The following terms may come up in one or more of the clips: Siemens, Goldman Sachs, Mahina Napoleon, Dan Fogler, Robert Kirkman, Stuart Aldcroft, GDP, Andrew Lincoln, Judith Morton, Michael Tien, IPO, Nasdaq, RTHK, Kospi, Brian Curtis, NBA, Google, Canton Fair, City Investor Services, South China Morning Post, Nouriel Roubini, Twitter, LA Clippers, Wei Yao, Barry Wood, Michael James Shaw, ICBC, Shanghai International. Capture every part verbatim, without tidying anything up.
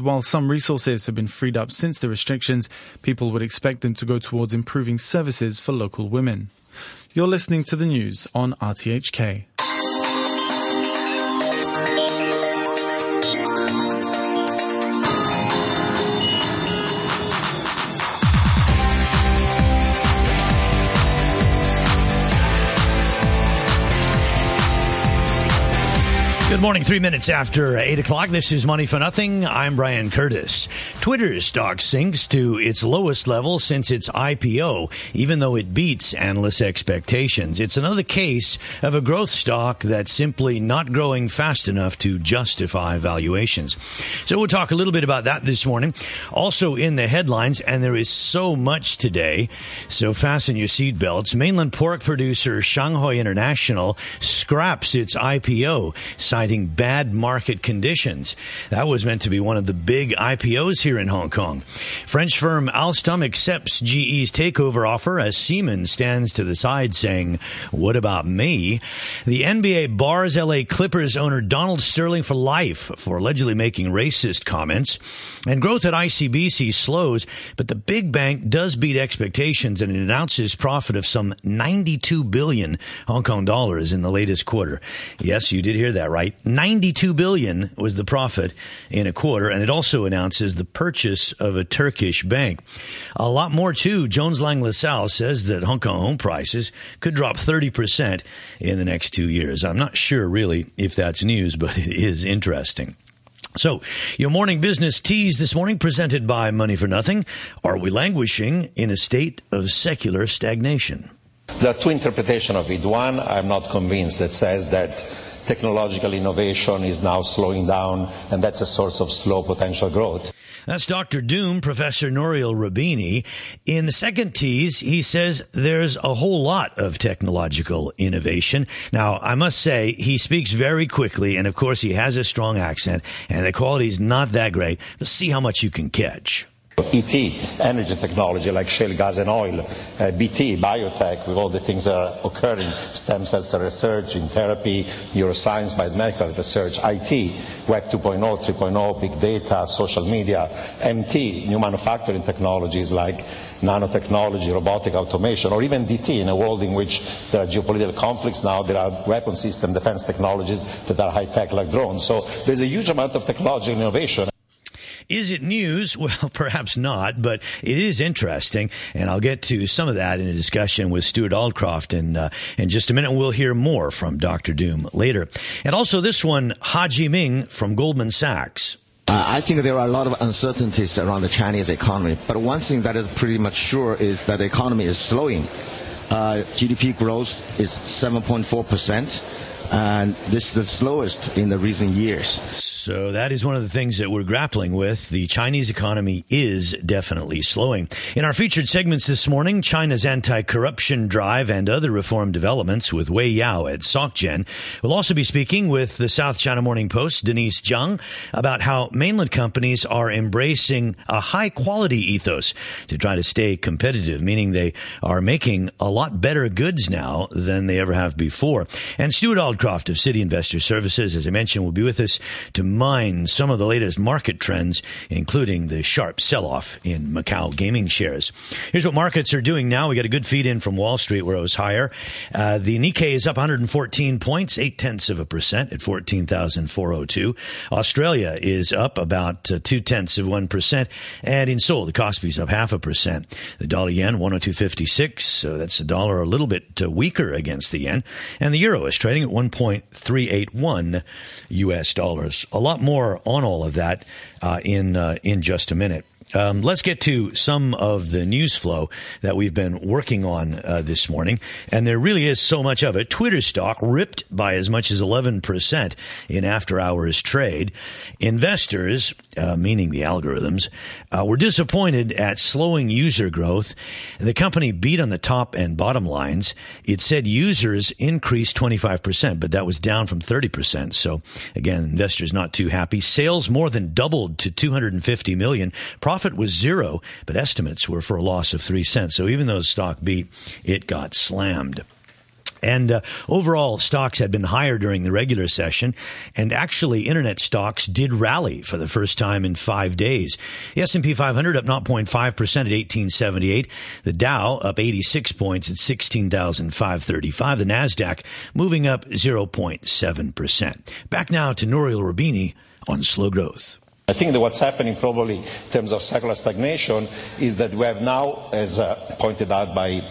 While some resources have been freed up since the restrictions, people would expect them to go towards improving services for local women. You're listening to the news on R T H K. Good morning. Three minutes after eight o'clock. This is Money for Nothing. I'm Brian Curtis. Twitter's stock sinks to its lowest level since its I P O, even though it beats analysts' expectations. It's another case of a growth stock that's simply not growing fast enough to justify valuations. So we'll talk a little bit about that this morning. Also in the headlines, and there is so much today, so fasten your seatbelts. Mainland pork producer Shanghai International scraps its I P O, citing bad market conditions. That was meant to be one of the big I P Os here in Hong Kong. French firm Alstom accepts G E's takeover offer as Siemens stands to the side saying, "What about me?" The N B A bars L A Clippers owner Donald Sterling for life for allegedly making racist comments. And growth at I C B C slows, but the big bank does beat expectations and it announces profit of some ninety-two billion Hong Kong dollars in the latest quarter. Yes, you did hear that right. ninety-two billion was the profit in a quarter, and it also announces the purchase of a Turkish bank. A lot more, too. Jones Lang LaSalle says that Hong Kong home prices could drop thirty percent in the next two years. I'm not sure, really, if that's news, but it is interesting. So, your morning business tease this morning presented by Money for Nothing. Are we languishing in a state of secular stagnation? There are two interpretations of it. One, I'm not convinced, that says that technological innovation is now slowing down, and that's a source of slow potential growth. That's Doctor Doom, Professor Nouriel Roubini. In the second tease, he says there's a whole lot of technological innovation. Now, I must say, he speaks very quickly, and of course, he has a strong accent, and the quality's not that great. Let's see how much you can catch. E T, energy technology like shale gas and oil, uh, B T, biotech, with all the things that are occurring, stem cells research, gene therapy, neuroscience, biomedical research, I T, Web two point oh, three point oh, big data, social media, M T, new manufacturing technologies like nanotechnology, robotic automation, or even D T, in a world in which there are geopolitical conflicts now, there are weapon system defense technologies that are high-tech like drones. So there's a huge amount of technological innovation. Is it news? Well, perhaps not, but it is interesting, and I'll get to some of that in a discussion with Stuart Aldcroft in, uh, in just a minute. We'll hear more from Doctor Doom later. And also this one, Haji Ming from Goldman Sachs. Uh, I think there are a lot of uncertainties around the Chinese economy, but one thing that is pretty much sure is that the economy is slowing. Uh, G D P growth is seven point four percent. And this is the slowest in the recent years. So that is one of the things that we're grappling with. The Chinese economy is definitely slowing. In our featured segments this morning, China's anti-corruption drive and other reform developments with Wei Yao at SocGen. We'll also be speaking with the South China Morning Post, Denise Zhang, about how mainland companies are embracing a high-quality ethos to try to stay competitive, meaning they are making a lot better goods now than they ever have before. And Stuart Aldcroft of City Investor Services, as I mentioned, will be with us to mine some of the latest market trends, including the sharp sell-off in Macau gaming shares. Here's what markets are doing now. We got a good feed in from Wall Street, where it was higher. Uh, the Nikkei is up one hundred fourteen points, eight-tenths of a percent at fourteen thousand four hundred two. Australia is up about uh, two-tenths of one percent. And in Seoul, the Kospi is up half a percent. The dollar-yen, one oh two fifty-six, so that's the dollar a little bit uh, weaker against the yen. And the euro is trading at one point three eight one U S dollars. A lot more on all of that uh, in uh, in just a minute. Um, let's get to some of the news flow that we've been working on uh, this morning. And there really is so much of it. Twitter stock ripped by as much as eleven percent in after-hours trade. Investors, uh, meaning the algorithms, uh, were disappointed at slowing user growth. The company beat on the top and bottom lines. It said users increased twenty-five percent, but that was down from thirty percent. So, again, investors not too happy. Sales more than doubled to two hundred fifty million dollars. Profit was zero, but estimates were for a loss of three cents. So even though the stock beat, it got slammed. And uh, overall, stocks had been higher during the regular session, and actually, internet stocks did rally for the first time in five days. The S and P five hundred up zero point five percent at eighteen seventy-eight. The Dow up eighty-six points at sixteen thousand five hundred thirty-five. The Nasdaq moving up zero point seven percent. Back now to Nouriel Roubini on Slow Growth. I think that what's happening probably in terms of secular stagnation is that we have now, as uh, pointed out by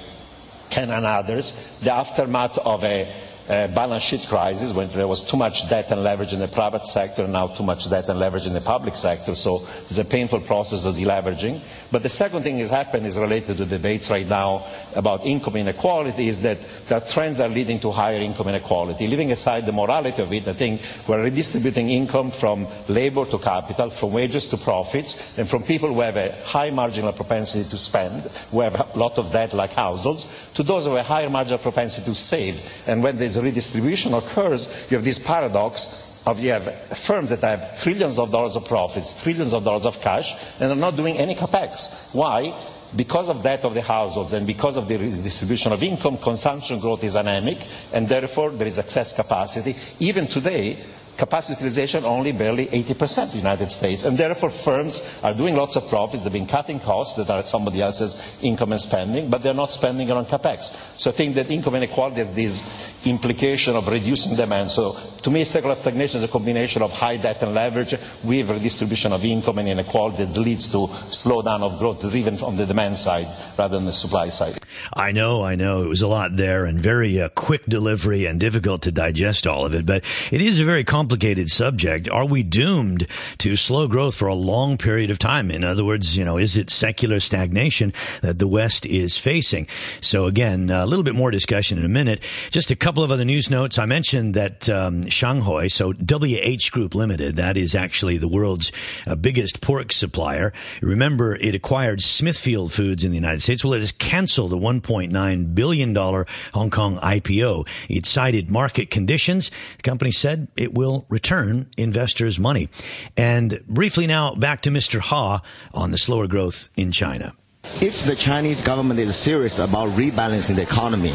Ken and others, the aftermath of a, a balance sheet crisis when there was too much debt and leverage in the private sector and now too much debt and leverage in the public sector. So there's a painful process of deleveraging. But the second thing that's happened is related to debates right now about income inequality, is that the trends are leading to higher income inequality. Leaving aside the morality of it, I think we're redistributing income from labor to capital, from wages to profits, and from people who have a high marginal propensity to spend, who have a lot of debt like households, to those who have a higher marginal propensity to save. And when this redistribution occurs, you have this paradox of you have firms that have trillions of dollars of profits, trillions of dollars of cash, and are not doing any capex. Why? Because of that of the households and because of the redistribution of income, consumption growth is anemic, and therefore there is excess capacity. Even today, capacity utilization only barely eighty percent in the United States, and therefore firms are doing lots of profits, they've been cutting costs that are somebody else's income and spending, but they're not spending it on capex. So I think that income inequality has this implication of reducing demand. So to me, secular stagnation is a combination of high debt and leverage with redistribution of income and inequality that leads to slowdown of growth driven from the demand side rather than the supply side. I know, I know. It was a lot there and very uh, quick delivery and difficult to digest all of it, but it is a very complex complicated subject. Are we doomed to slow growth for a long period of time? In other words, you know, is it secular stagnation that the West is facing? So again, a little bit more discussion in a minute. Just a couple of other news notes. I mentioned that um, Shanghai, so W H Group Limited, that is actually the world's uh, biggest pork supplier. Remember, it acquired Smithfield Foods in the United States. Well, it has canceled a one point nine billion dollars Hong Kong I P O. It cited market conditions. The company said it will return investors' money. And briefly now, back to Mister Ha on the slower growth in China. If the Chinese government is serious about rebalancing the economy,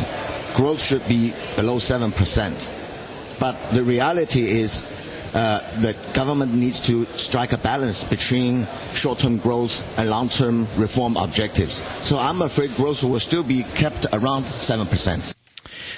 growth should be below seven percent. But the reality is uh, the government needs to strike a balance between short-term growth and long-term reform objectives. So I'm afraid growth will still be kept around seven percent.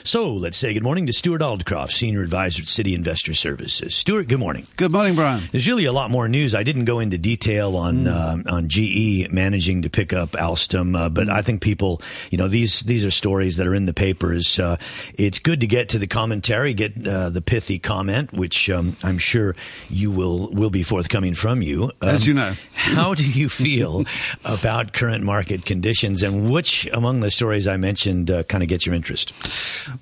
So let's say good morning to Stuart Aldcroft, Senior Advisor at City Investor Services. Stuart, good morning. Good morning, Brian. There's really a lot more news. I didn't go into detail on mm. uh, on G E managing to pick up Alstom, uh, but I think people, you know, these these are stories that are in the papers. Uh, it's good to get to the commentary, get uh, the pithy comment, which um, I'm sure you will, will be forthcoming from you. Um, As you know. How do you feel about current market conditions, and which among the stories I mentioned uh, kind of gets your interest?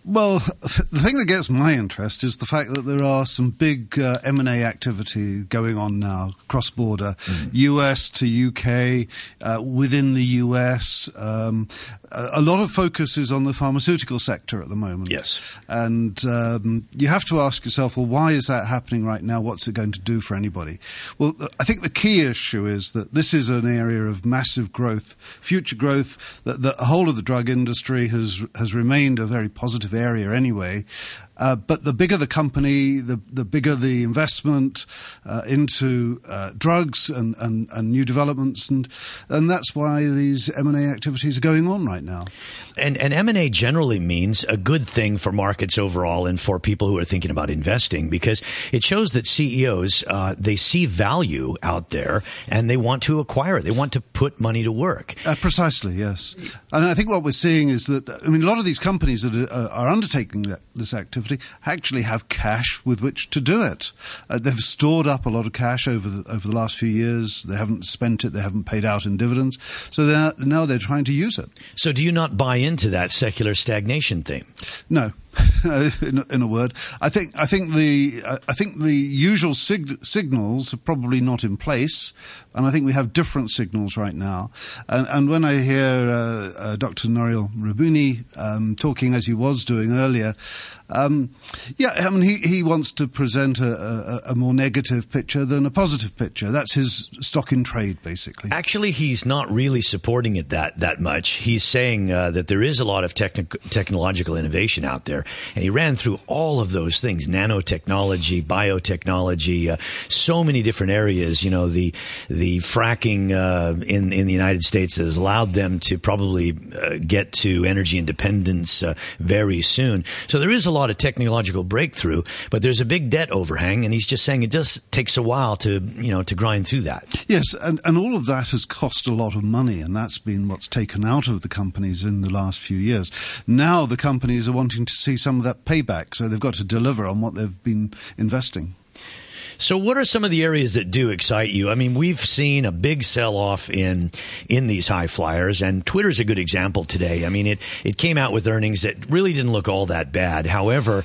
Well, the thing that gets my interest is the fact that there are some big uh, M and A activity going on now, cross-border, mm-hmm. U S to U K, uh, within the U S. Um, a lot of focus is on the pharmaceutical sector at the moment. Yes. And um, you have to ask yourself, well, why is that happening right now? What's it going to do for anybody? Well, I think the key issue is that this is an area of massive growth, future growth, that the whole of the drug industry has, has remained a very positive area anyway, uh, but the bigger the company, the, the bigger the investment uh, into uh, drugs and, and, and new developments, and and that's why these M and A activities are going on right now. And, and M and A generally means a good thing for markets overall and for people who are thinking about investing, because it shows that C E Os, uh, they see value out there and they want to acquire it. They want to put money to work. Uh, precisely, yes. And I think what we're seeing is that, I mean, a lot of these companies that are, are undertaking that, this activity actually have cash with which to do it. Uh, they've stored up a lot of cash over the, over the last few years. They haven't spent it. They haven't paid out in dividends. So they're, now they're trying to use it. So do you not buy into that secular stagnation theme? No. in, in a word, I think I think the uh, I think the usual sig- signals are probably not in place, and I think we have different signals right now. And, and when I hear uh, uh, Doctor Nouriel Roubini um, talking as he was doing earlier, um, yeah, I mean he, he wants to present a, a, a more negative picture than a positive picture. That's his stock in trade, basically. Actually, he's not really supporting it that that much. He's saying uh, that there is a lot of techn- technological innovation out there. year. And he ran through all of those things, nanotechnology, biotechnology, uh, so many different areas. You know, the the fracking uh, in, in the United States has allowed them to probably uh, get to energy independence uh, very soon. So there is a lot of technological breakthrough, but there's a big debt overhang. And he's just saying it just takes a while to, you know, to grind through that. Yes, and, and all of that has cost a lot of money, and that's been what's taken out of the companies in the last few years. Now the companies are wanting to see some of that payback, so they've got to deliver on what they've been investing. So what are some of the areas that do excite you? I mean, we've seen a big sell-off in in these high flyers, and Twitter's a good example today. I mean, it, it came out with earnings that really didn't look all that bad. However,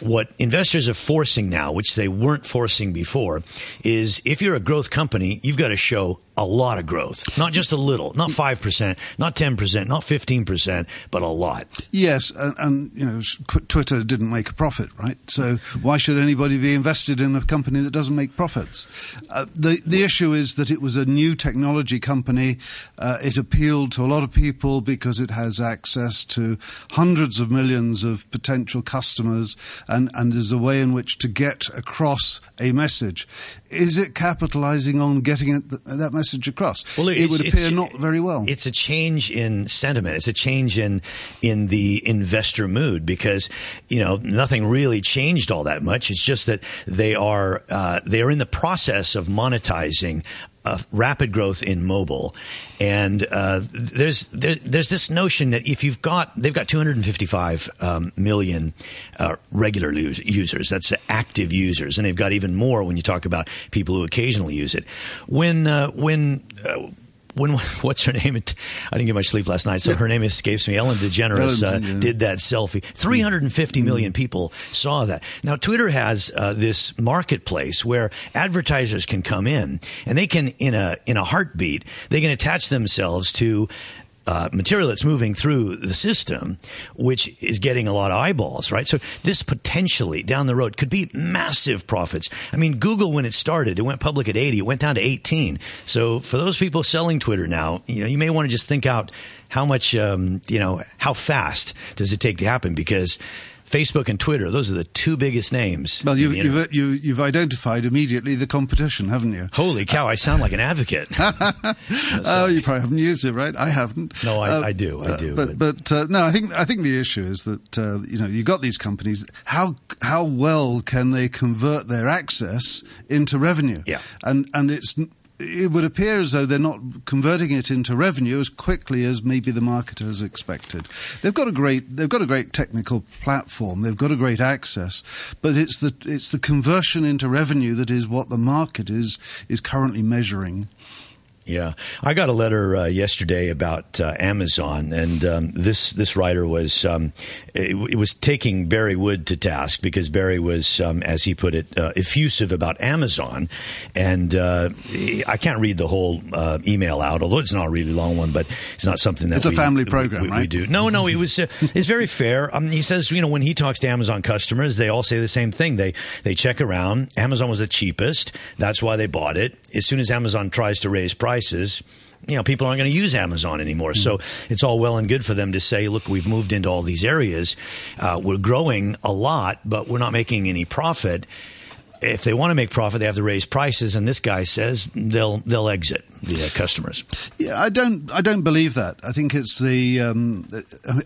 what investors are forcing now, which they weren't forcing before, is if you're a growth company, you've got to show a lot of growth, not just a little, not five percent, not ten percent, not fifteen percent, but a lot. Yes, and, and you know, Twitter didn't make a profit, right? So why should anybody be invested in a company that doesn't make profits? Uh, the the issue is that it was a new technology company. Uh, it appealed to a lot of people because it has access to hundreds of millions of potential customers, and, and is a way in which to get across a message. Is it capitalizing on getting it, that message? Across. Well, it would appear not very well. It's a change in sentiment. It's a change in in the investor mood because, you know, nothing really changed all that much. It's just that they are uh, they are in the process of monetizing uh, rapid growth in mobile. And uh, there's there, there's this notion that if you've got they've got two hundred fifty-five um, million uh, regular users, that's active users, and they've got even more when you talk about people who occasionally use it. When uh, when uh, when what's her name? It, I didn't get much sleep last night, so her name escapes me. Ellen DeGeneres uh, yeah. did that selfie. three hundred fifty million people saw that. Now Twitter has uh, this marketplace where advertisers can come in, and they can in a in a heartbeat they can attach themselves to Uh, material that's moving through the system, which is getting a lot of eyeballs, right? So this potentially down the road could be massive profits. I mean, Google, when it started, it went public at eighty, it went down to eighteen. So for those people selling Twitter now, you know, you may want to just think out how much, um, you know, how fast does it take to happen? Because Facebook and Twitter, those are the two biggest names. Well, you've, you've, you, you've identified immediately the competition, haven't you? Holy cow, I sound like an advocate. Oh, uh, you probably haven't used it, right? I haven't. No, I, uh, I do, I do. Uh, but but, but uh, no, I think I think the issue is that, uh, you know, you've got these companies, how how well can they convert their access into revenue? Yeah. And, and it's... It would appear as though they're not converting it into revenue as quickly as maybe the market has expected. They've got a great, they've got a great technical platform. They've got a great access, but it's the it's the conversion into revenue that is what the market is is currently measuring. Yeah, I got a letter uh, yesterday about uh, Amazon, and um, this this writer was um, it, it was taking Barry Wood to task because Barry was, um, as he put it, uh, effusive about Amazon, and uh, I can't read the whole uh, email out, although it's not a really long one, but it's not something that it's we, a family program, we, we, right? We do. No, no, it was uh, it's very fair. Um, he says, you know, when he talks to Amazon customers, they all say the same thing. They they check around. Amazon was the cheapest, that's why they bought it. As soon as Amazon tries to raise prices, Prices, you know, people aren't going to use Amazon anymore. So it's all well and good for them to say, look, we've moved into all these areas. Uh, we're growing a lot, but we're not making any profit. If they want to make profit, they have to raise prices, and this guy says they'll they'll exit the uh, customers. Yeah, I don't I don't believe that. I think it's the um,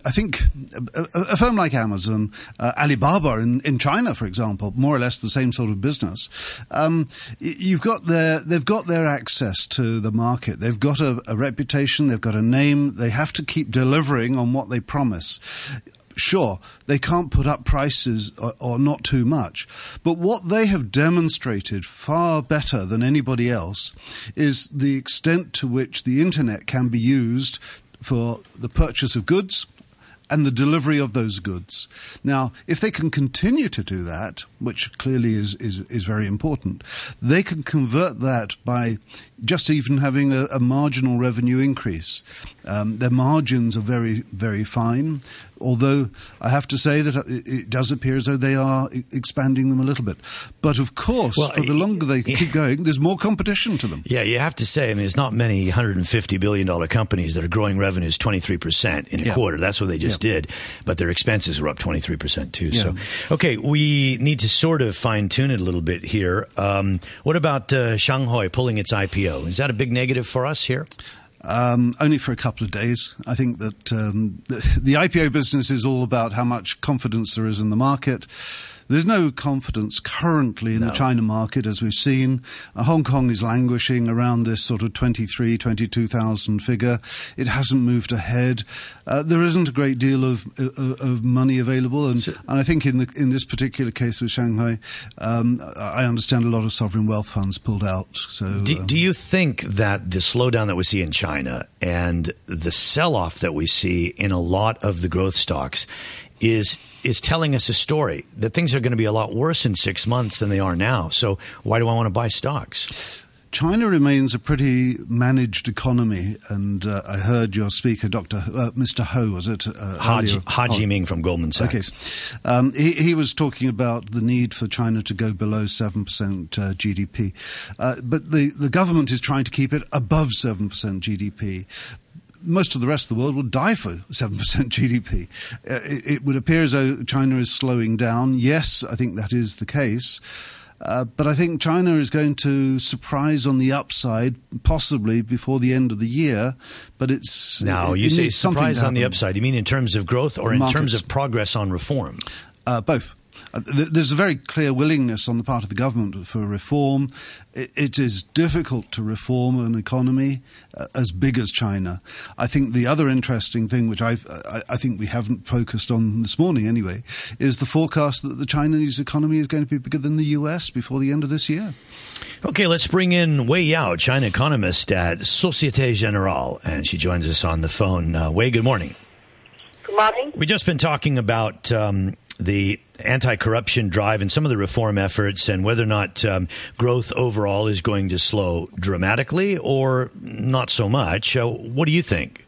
I think a, a firm like Amazon, uh, Alibaba in, in China, for example, more or less the same sort of business. Um, you've got their they've got their access to the market. They've got a, a reputation. They've got a name. They have to keep delivering on what they promise. Sure, they can't put up prices or, or not too much. But what they have demonstrated far better than anybody else is the extent to which the internet can be used for the purchase of goods and the delivery of those goods. Now, if they can continue to do that, which clearly is, is, is very important, they can convert that by just even having a, a marginal revenue increase. Um, their margins are very, very fine, although I have to say that it does appear as though they are expanding them a little bit. But, of course, well, for the longer they yeah. keep going, there's more competition to them. Yeah, you have to say, I mean, there's not many one hundred fifty billion dollars companies that are growing revenues twenty-three percent in a yeah. quarter. That's what they just yeah. did. But their expenses are up twenty-three percent too. Yeah. So, okay, we need to sort of fine-tune it a little bit here. Um, what about uh, Shanghai pulling its I P O? Is that a big negative for us here? Um, only for a couple of days. I think that um, the, the I P O business is all about how much confidence there is in the market. There's no confidence currently in no. the China market, as we've seen. Uh, Hong Kong is languishing around this sort of twenty-three, twenty-two thousand figure. It hasn't moved ahead. Uh, there isn't a great deal of of, of money available, and, so, and I think in the, in this particular case with Shanghai, um, I understand a lot of sovereign wealth funds pulled out. So, do, um, do you think that the slowdown that we see in China and the sell-off that we see in a lot of the growth stocks is is telling us a story that things are going to be a lot worse in six months than they are now? So why do I want to buy stocks? China remains a pretty managed economy, and uh, I heard your speaker, Doctor Uh, Mister Ho, was it? Uh, Haji, Haji Ming from Goldman Sachs. Okay. Um, he, he was talking about the need for China to go below seven percent uh, G D P. Uh, but the, the government is trying to keep it above seven percent G D P. Most of the rest of the world will die for seven percent G D P. Uh, it, it would appear as though China is slowing down. Yes, I think that is the case. Uh, but I think China is going to surprise on the upside, possibly before the end of the year. But it's now it, you it say surprise on the upside. You mean in terms of growth or in markets. Terms of progress on reform? Uh, both. There's a very clear willingness on the part of the government for reform. It is difficult to reform an economy as big as China. I think the other interesting thing, which I, I think we haven't focused on this morning anyway, is the forecast that the Chinese economy is going to be bigger than the U S before the end of this year. Okay, let's bring in Wei Yao, China economist at Societe Generale, and she joins us on the phone. Uh, Wei, good morning. Good morning. We've just been talking about Um, the anti-corruption drive and some of the reform efforts and whether or not um, growth overall is going to slow dramatically or not so much. Uh, what do you think?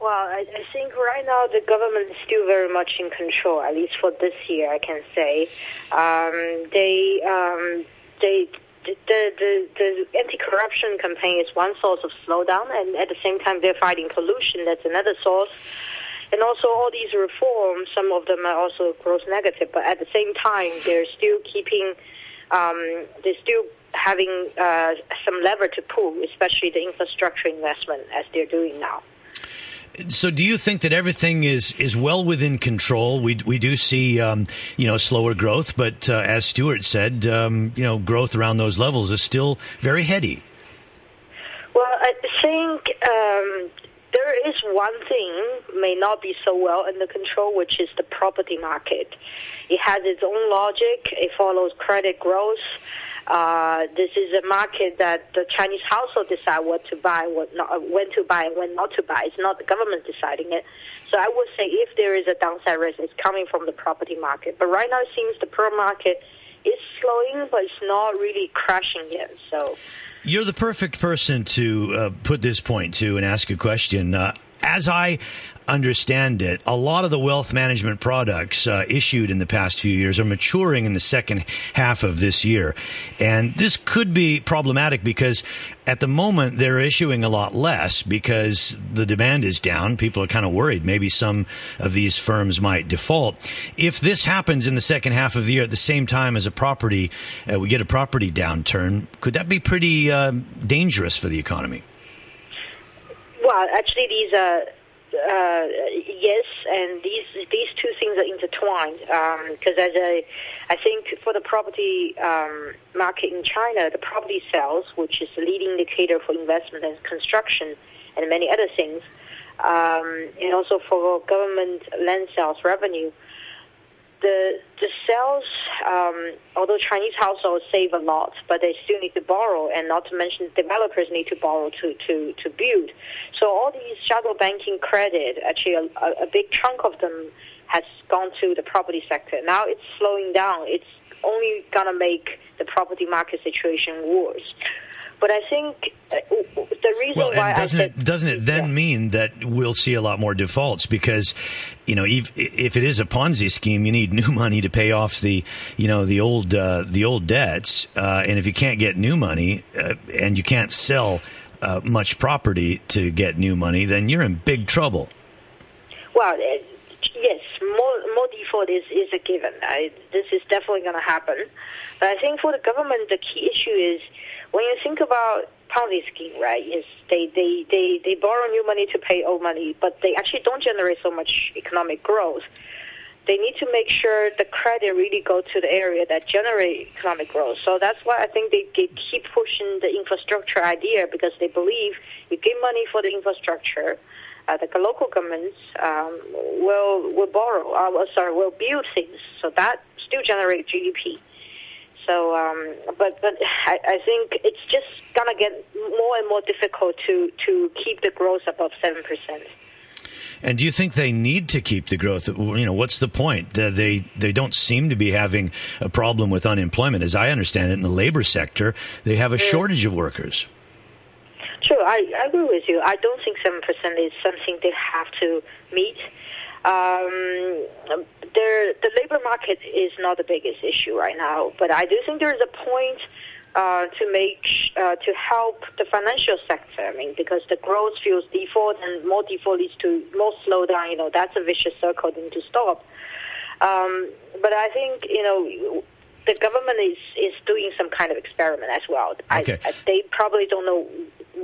Well, I, I think right now the government is still very much in control, at least for this year, I can say. Um, they, um, they, the, the, the anti-corruption campaign is one source of slowdown, and at the same time they're fighting pollution. That's another source. And also all these reforms, some of them are also growth negative, but at the same time, they're still keeping, um, they're still having uh, some lever to pull, especially the infrastructure investment as they're doing now. So do you think that everything is, is well within control? We we do see, um, you know, slower growth, but uh, as Stuart said, um, you know, growth around those levels is still very heady. Well, I think Um, there is one thing may not be so well under control, which is the property market. It has its own logic. It follows credit growth. Uh, this is a market that the Chinese household decide what to buy, what not, when to buy, and when not to buy. It's not the government deciding it. So I would say if there is a downside risk, it's coming from the property market. But right now it seems the property market is slowing, but it's not really crashing yet. So you're the perfect person to uh, put this point to and ask a question. Uh, as I understand it, a lot of the wealth management products uh, issued in the past few years are maturing in the second half of this year. And this could be problematic because at the moment they're issuing a lot less because the demand is down. People are kind of worried maybe some of these firms might default. If this happens in the second half of the year at the same time as a property, uh, we get a property downturn, could that be pretty uh, dangerous for the economy? Well, actually these are Uh, yes, and these these two things are intertwined because um, as I, I think for the property um, market in China, the property sales, which is the leading indicator for investment and construction and many other things, um, and also for government land sales revenue, the the sales, um, although Chinese households save a lot, but they still need to borrow, and not to mention developers need to borrow to, to, to build. So all these shadow banking credit, actually a, a big chunk of them has gone to the property sector. Now it's slowing down. It's only going to make the property market situation worse. But I think the reason well, why doesn't I said, it doesn't it then yeah. mean that we'll see a lot more defaults, because you know if, if it is a Ponzi scheme, you need new money to pay off the you know the old uh, the old debts, uh, and if you can't get new money uh, and you can't sell uh, much property to get new money, then you're in big trouble. Well, uh, yes, more more default is is a given. I, this is definitely going to happen. But I think for the government, the key issue is, when you think about Ponzi scheme, right, is they, they, they, they borrow new money to pay old money, but they actually don't generate so much economic growth. They need to make sure the credit really go to the area that generate economic growth. So that's why I think they, they keep pushing the infrastructure idea, because they believe you give money for the infrastructure, uh, the local governments um, will will borrow, uh, sorry, will build things, so that still generate G D P. So, um, but but I, I think it's just gonna get more and more difficult to, to keep the growth above seven percent. And do you think they need to keep the growth? You know, what's the point? They they don't seem to be having a problem with unemployment, as I understand it. In the labor sector, they have a shortage of workers. True, I, I agree with you. I don't think seven percent is something they have to meet. Um, there, the labor market is not the biggest issue right now, but I do think there is a point uh, to make uh, to help the financial sector. I mean, because the growth fuels default, and more default leads to more slowdown. You know, that's a vicious circle they need to stop. Um, but I think you know the government is is doing some kind of experiment as well. Okay. I, I, they probably don't know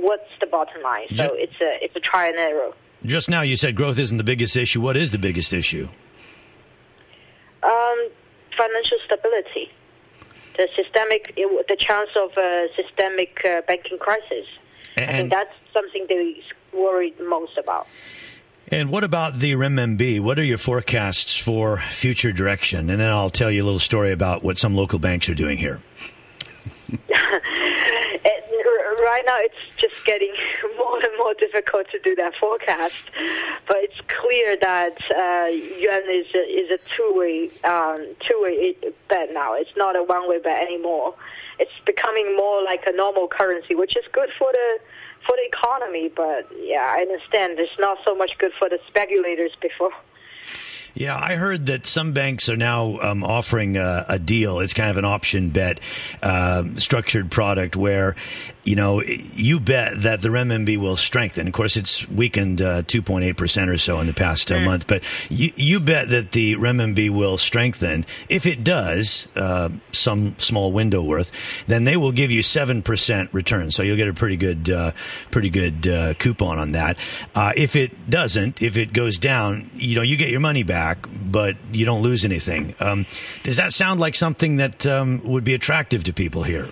what's the bottom line, so yeah. it's a it's a trial and error. Just now you said growth isn't the biggest issue. What is the biggest issue? Um, financial stability, the systemic, the chance of a systemic uh, banking crisis. And I think that's something they worried most about. And what about the renminbi? What are your forecasts for future direction? And then I'll tell you a little story about what some local banks are doing here. Right now, it's just getting more and more difficult to do that forecast. But it's clear that uh, yuan is a, is a two-way um, two-way bet now. It's not a one-way bet anymore. It's becoming more like a normal currency, which is good for the for the economy. But yeah, I understand it's not so much good for the speculators before. Yeah, I heard that some banks are now um, offering a, a deal. It's kind of an option bet uh, structured product where, you know, you bet that the renminbi will strengthen. Of course, it's weakened uh, two point eight percent or so in the past uh, month. But you, you bet that the renminbi will strengthen. If it does, uh, some small window worth, then they will give you seven percent return. So you'll get a pretty good uh, pretty good uh, coupon on that. Uh, if it doesn't, if it goes down, you know, you get your money back, but you don't lose anything. Um, does that sound like something that um, would be attractive to people here?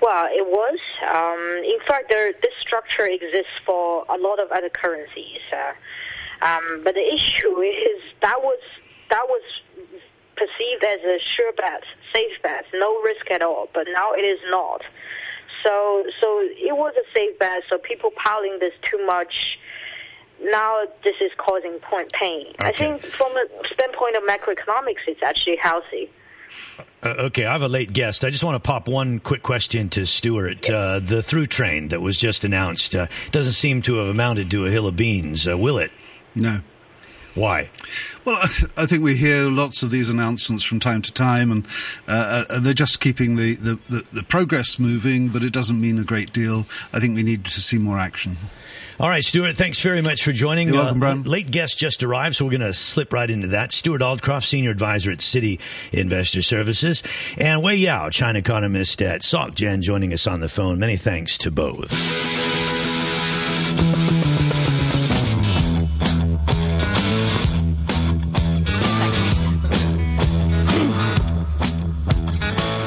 Well, it was. Um, in fact, there, this structure exists for a lot of other currencies. Uh, um, but the issue is that was that was perceived as a sure bet, safe bet, no risk at all. But now it is not. So, so it was a safe bet. So people piling this too much. Now this is causing point pain. Okay. I think from the standpoint of macroeconomics, it's actually healthy. Uh, okay, I have a late guest. I just want to pop one quick question to Stuart. Uh, the through train that was just announced uh, doesn't seem to have amounted to a hill of beans, uh, will it? No. Why? Well, I, th- I think we hear lots of these announcements from time to time, and, uh, and they're just keeping the, the, the, the progress moving, but it doesn't mean a great deal. I think we need to see more action. All right, Stuart, thanks very much for joining. You're welcome, Brian. Uh, late guest just arrived, so we're going to slip right into that. Stuart Aldcroft, Senior Advisor at City Investor Services, and Wei Yao, China Economist at SocGen, joining us on the phone. Many thanks to both.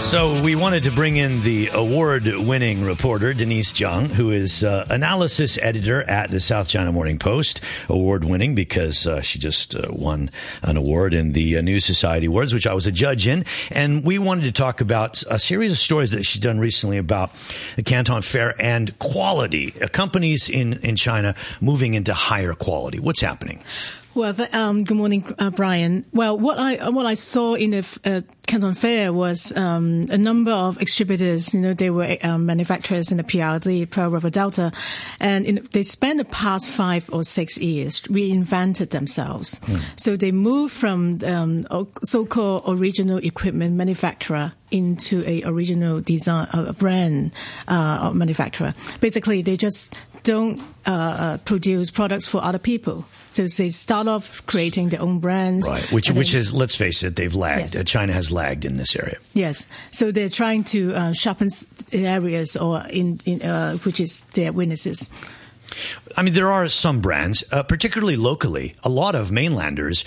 So we wanted to bring in the award-winning reporter, Denise Zhang, who is uh, analysis editor at the South China Morning Post, award-winning because uh, she just uh, won an award in the uh, New Society Awards, which I was a judge in. And we wanted to talk about a series of stories that she's done recently about the Canton Fair and quality, uh, companies in, in China moving into higher quality. What's happening? Well, um, good morning, uh, Brian. Well, what I what I saw in the uh, Canton Fair was um, a number of exhibitors. You know, they were um, manufacturers in the P R D, Pearl River Delta, and in, they spent the past five or six years reinvented themselves. Mm. So they moved from um, so-called original equipment manufacturer into a original design uh, brand uh, manufacturer. Basically, they just don't uh, produce products for other people. So they start off creating their own brands. Right, which then, which is, let's face it, they've lagged. Yes. China has lagged in this area. Yes. So they're trying to uh, sharpen areas or in, in uh, which is their weaknesses. I mean, there are some brands, uh, particularly locally. A lot of mainlanders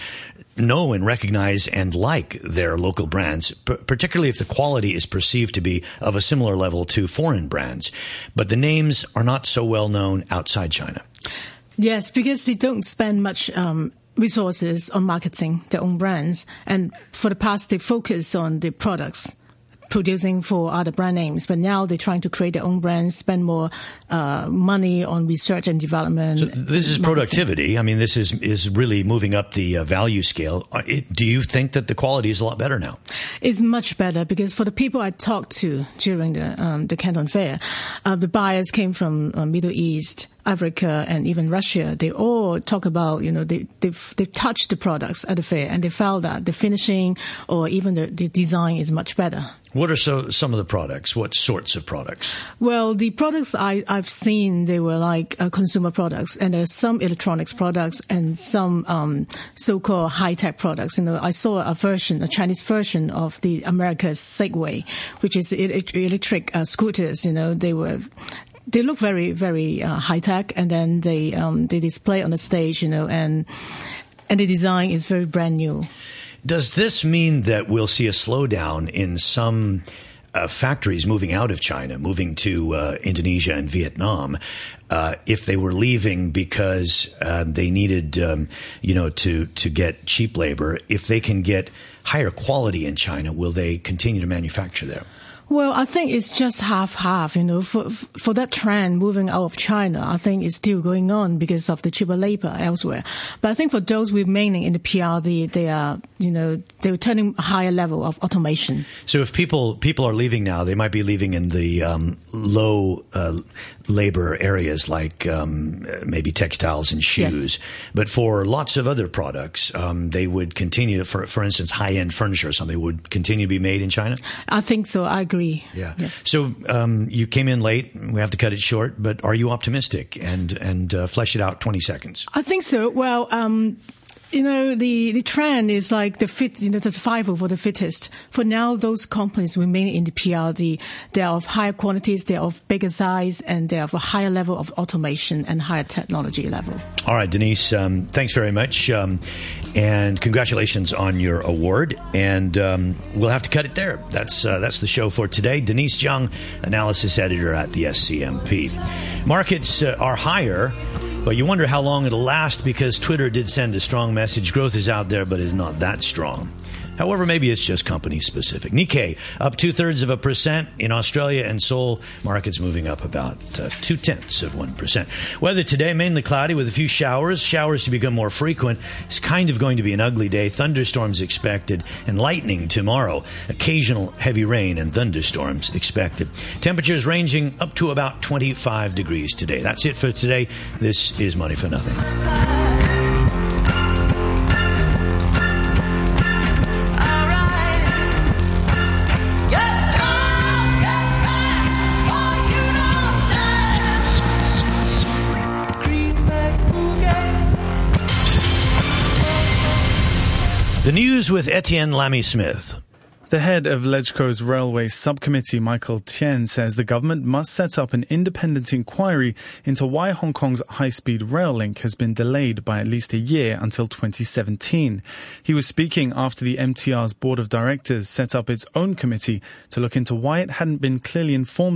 know and recognize and like their local brands, p- particularly if the quality is perceived to be of a similar level to foreign brands. But the names are not so well known outside China. Yes, because they don't spend much um, resources on marketing their own brands. And for the past, they focus on the products, producing for other brand names. But now they're trying to create their own brands, spend more uh, money on research and development. So this is marketing. Productivity. I mean, this is, is really moving up the uh, value scale. It, do you think that the quality is a lot better now? It's much better because for the people I talked to during the, um, the Canton Fair, uh, the buyers came from uh, Middle East, Africa and even Russia, they all talk about, you know, they, they've, they've touched the products at the fair and they felt that the finishing or even the, the design is much better. What are so, some of the products? What sorts of products? Well, the products I, I've seen, they were like uh, consumer products and there's some electronics products and some um, so-called high-tech products. You know, I saw a version, a Chinese version of the America's Segway, which is electric uh, scooters, you know, they were... They look very, very uh, high tech, and then they um, they display on the stage, you know, and and the design is very brand new. Does this mean that we'll see a slowdown in some uh, factories moving out of China, moving to uh, Indonesia and Vietnam, uh, if they were leaving because uh, they needed, um, you know, to to get cheap labor? If they can get higher quality in China, will they continue to manufacture there? Well, I think it's just half-half, you know, for for that trend moving out of China, I think it's still going on because of the cheaper labor elsewhere. But I think for those remaining in the P R D, they are, you know, they're turning higher level of automation. So if people people are leaving now, they might be leaving in the um, low uh, labor areas like um, maybe textiles and shoes. Yes. But for lots of other products, um, they would continue to, for, for instance, high-end furniture or something would continue to be made in China? I think so. I agree. Yeah. yeah. So um, you came in late. We have to cut it short. But are you optimistic? And and uh, flesh it out twenty seconds. I think so. Well, um, you know, the, the trend is like the fit, you know, the survival for the fittest. For now, those companies remain in the P R D. They are of higher quantities. They are of bigger size, and they are of a higher level of automation and higher technology level. All right, Denise. Um, thanks very much, um, and congratulations on your award. And um, we'll have to cut it there. That's uh, that's the show for today. Denise Zhang, analysis editor at the S C M P. Markets uh, are higher. But you wonder how long it'll last because Twitter did send a strong message. Growth is out there, but is not that strong. However, maybe it's just company specific. Nikkei up two thirds of a percent in Australia and Seoul. Markets moving up about uh, two tenths of one percent. Weather today, mainly cloudy with a few showers. Showers to become more frequent. It's kind of going to be an ugly day. Thunderstorms expected and lightning tomorrow. Occasional heavy rain and thunderstorms expected. Temperatures ranging up to about twenty-five degrees today. That's it for today. This is Money for Nothing. The news with Etienne Lamy-Smith. The head of LegCo's Railway Subcommittee, Michael Tien, says the government must set up an independent inquiry into why Hong Kong's high-speed rail link has been delayed by at least a year until twenty seventeen. He was speaking after the M T R's board of directors set up its own committee to look into why it hadn't been clearly informed